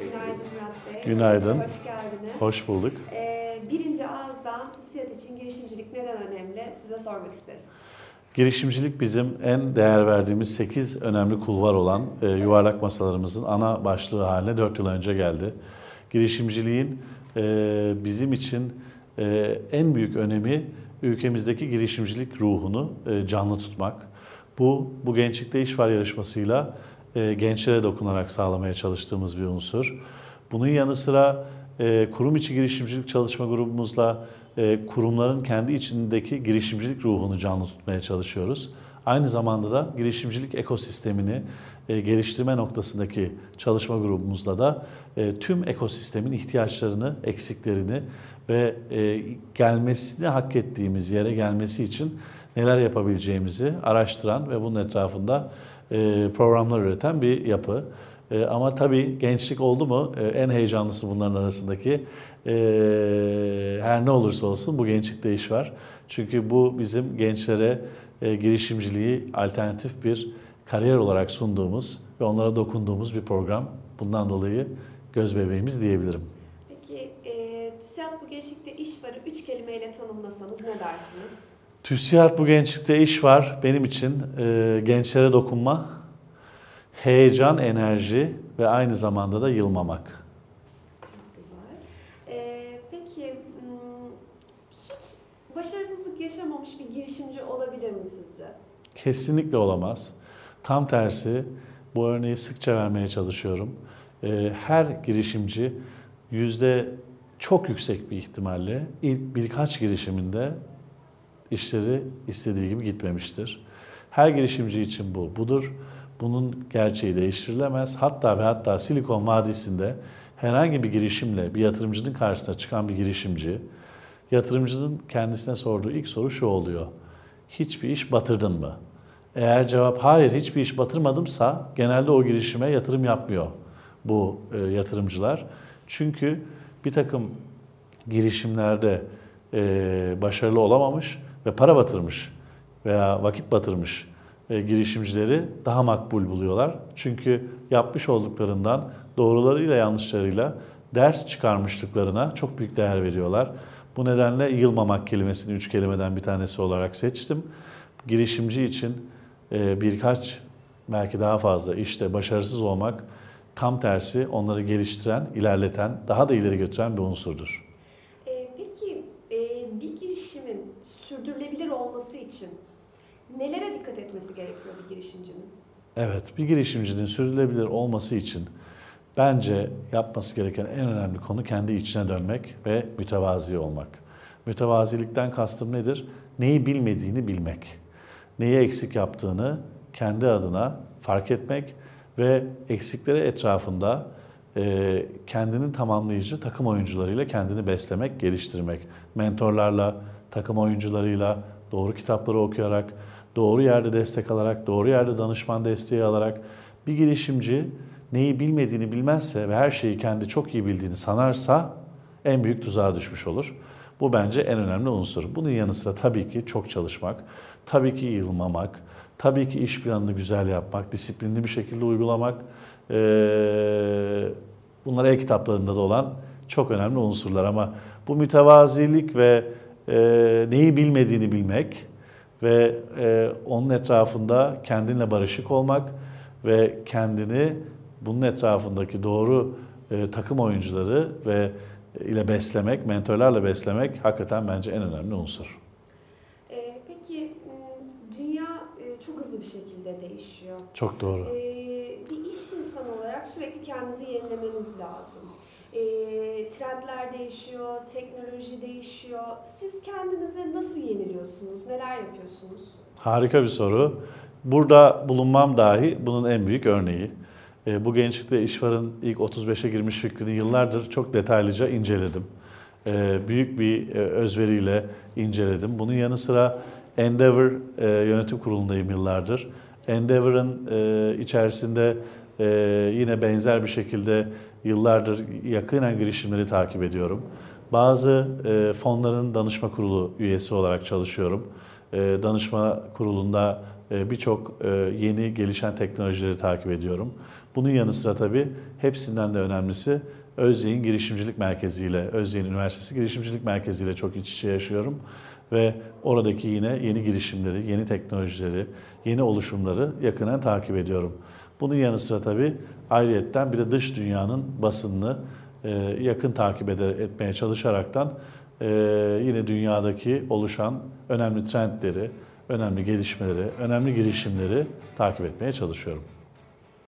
Günaydın Murat Bey. Günaydın. Hoş geldiniz. Hoş bulduk. Birinci ağızdan TÜSİAD için girişimcilik neden önemli? Size sormak isteriz. Girişimcilik bizim en değer verdiğimiz 8 önemli kulvar olan yuvarlak masalarımızın ana başlığı haline 4 yıl önce geldi. Girişimciliğin bizim için en büyük önemi ülkemizdeki girişimcilik ruhunu canlı tutmak. Bu Gençlikte İş Var yarışmasıyla gençlere dokunarak sağlamaya çalıştığımız bir unsur. Bunun yanı sıra kurum içi girişimcilik çalışma grubumuzla kurumların kendi içindeki girişimcilik ruhunu canlı tutmaya çalışıyoruz. Aynı zamanda da girişimcilik ekosistemini geliştirme noktasındaki çalışma grubumuzla da tüm ekosistemin ihtiyaçlarını, eksiklerini ve gelmesini hak ettiğimiz yere gelmesi için neler yapabileceğimizi araştıran ve bunun etrafında programlar üreten bir yapı. Ama tabii gençlik oldu mu en heyecanlısı bunların arasındaki her ne olursa olsun bu gençlikte iş var. Çünkü bu bizim gençlere girişimciliği alternatif bir kariyer olarak sunduğumuz ve onlara dokunduğumuz bir program. Bundan dolayı göz bebeğimiz diyebilirim. Peki TÜSİAD Bu Gençlikte İş Var'ı 3 kelimeyle tanımlasanız ne dersiniz? TÜSİAD Bu Gençlikte İş Var benim için gençlere dokunma, heyecan, enerji ve aynı zamanda da yılmamak. Çok güzel. Peki hiç başarısızlık yaşamamış bir girişimci olabilir mi sizce? Kesinlikle olamaz. Tam tersi, bu örneği sıkça vermeye çalışıyorum. Her girişimci çok yüksek bir ihtimalle ilk birkaç girişiminde işleri istediği gibi gitmemiştir. Her girişimci için budur. Bunun gerçeği değiştirilemez. Hatta ve hatta Silikon Vadisi'nde herhangi bir girişimle bir yatırımcının karşısına çıkan bir girişimci, yatırımcının kendisine sorduğu ilk soru şu oluyor: hiçbir iş batırdın mı? Eğer cevap hayır, hiçbir iş batırmadımsa genelde o girişime yatırım yapmıyor bu yatırımcılar. Çünkü bir takım girişimlerde başarılı olamamış ve para batırmış veya vakit batırmış girişimcileri daha makbul buluyorlar. Çünkü yapmış olduklarından, doğrularıyla yanlışlarıyla ders çıkarmışlıklarına çok büyük değer veriyorlar. Bu nedenle yılmamak kelimesini 3 kelimeden bir tanesi olarak seçtim. Girişimci için birkaç, belki daha fazla işte başarısız olmak tam tersi onları geliştiren, ilerleten, daha da ileri götüren bir unsurdur. Peki bir girişimin sürdürülebilir olması için nelere dikkat etmesi gerekiyor bir girişimcinin? Evet, bir girişimcinin sürdürülebilir olması için bence yapması gereken en önemli konu kendi içine dönmek ve mütevazi olmak. Mütevazilikten kastım nedir? Neyi bilmediğini bilmek, neyi eksik yaptığını kendi adına fark etmek ve eksikleri etrafında kendini tamamlayıcı takım oyuncularıyla kendini beslemek, geliştirmek. Mentorlarla, takım oyuncularıyla, doğru kitapları okuyarak, doğru yerde destek alarak, doğru yerde danışman desteği alarak bir girişimci neyi bilmediğini bilmezse ve her şeyi kendi çok iyi bildiğini sanarsa en büyük tuzağa düşmüş olur. Bu bence en önemli unsur. Bunun yanı sıra tabii ki çok çalışmak, tabii ki yılmamak, tabii ki iş planını güzel yapmak, disiplinli bir şekilde uygulamak. Bunlar e-kitaplarında da olan çok önemli unsurlar ama bu mütevazilik ve neyi bilmediğini bilmek ve onun etrafında kendinle barışık olmak ve kendini bunun etrafındaki doğru takım oyuncuları ile beslemek, mentorlarla beslemek hakikaten bence en önemli unsur. Peki dünya çok hızlı bir şekilde değişiyor. Çok doğru. Bir iş insanı olarak sürekli kendinizi yenilemeniz lazım. Trendler değişiyor, teknoloji değişiyor. Siz kendinize nasıl yeniliyorsunuz, neler yapıyorsunuz? Harika bir soru. Burada bulunmam dahi bunun en büyük örneği. Bu Gençlikte İş Var'ın ilk 35'e girmiş fikrini yıllardır çok detaylıca inceledim. Büyük bir özveriyle inceledim. Bunun yanı sıra Endeavor yönetim kurulundayım yıllardır. Endeavor'ın içerisinde yine benzer bir şekilde yıllardır yakından girişimleri takip ediyorum. Bazı fonların danışma kurulu üyesi olarak çalışıyorum. Danışma kurulunda birçok yeni gelişen teknolojileri takip ediyorum. Bunun yanı sıra tabii hepsinden de önemlisi Özyeğin Girişimcilik Merkezi ile, Özyeğin Üniversitesi Girişimcilik Merkezi ile çok iç içe yaşıyorum. Ve oradaki yine yeni girişimleri, yeni teknolojileri, yeni oluşumları yakından takip ediyorum. Bunun yanı sıra tabii ayrıyetten bir de dış dünyanın basınını yakın takip etmeye çalışaraktan yine dünyadaki oluşan önemli trendleri, önemli gelişmeleri, önemli girişimleri takip etmeye çalışıyorum.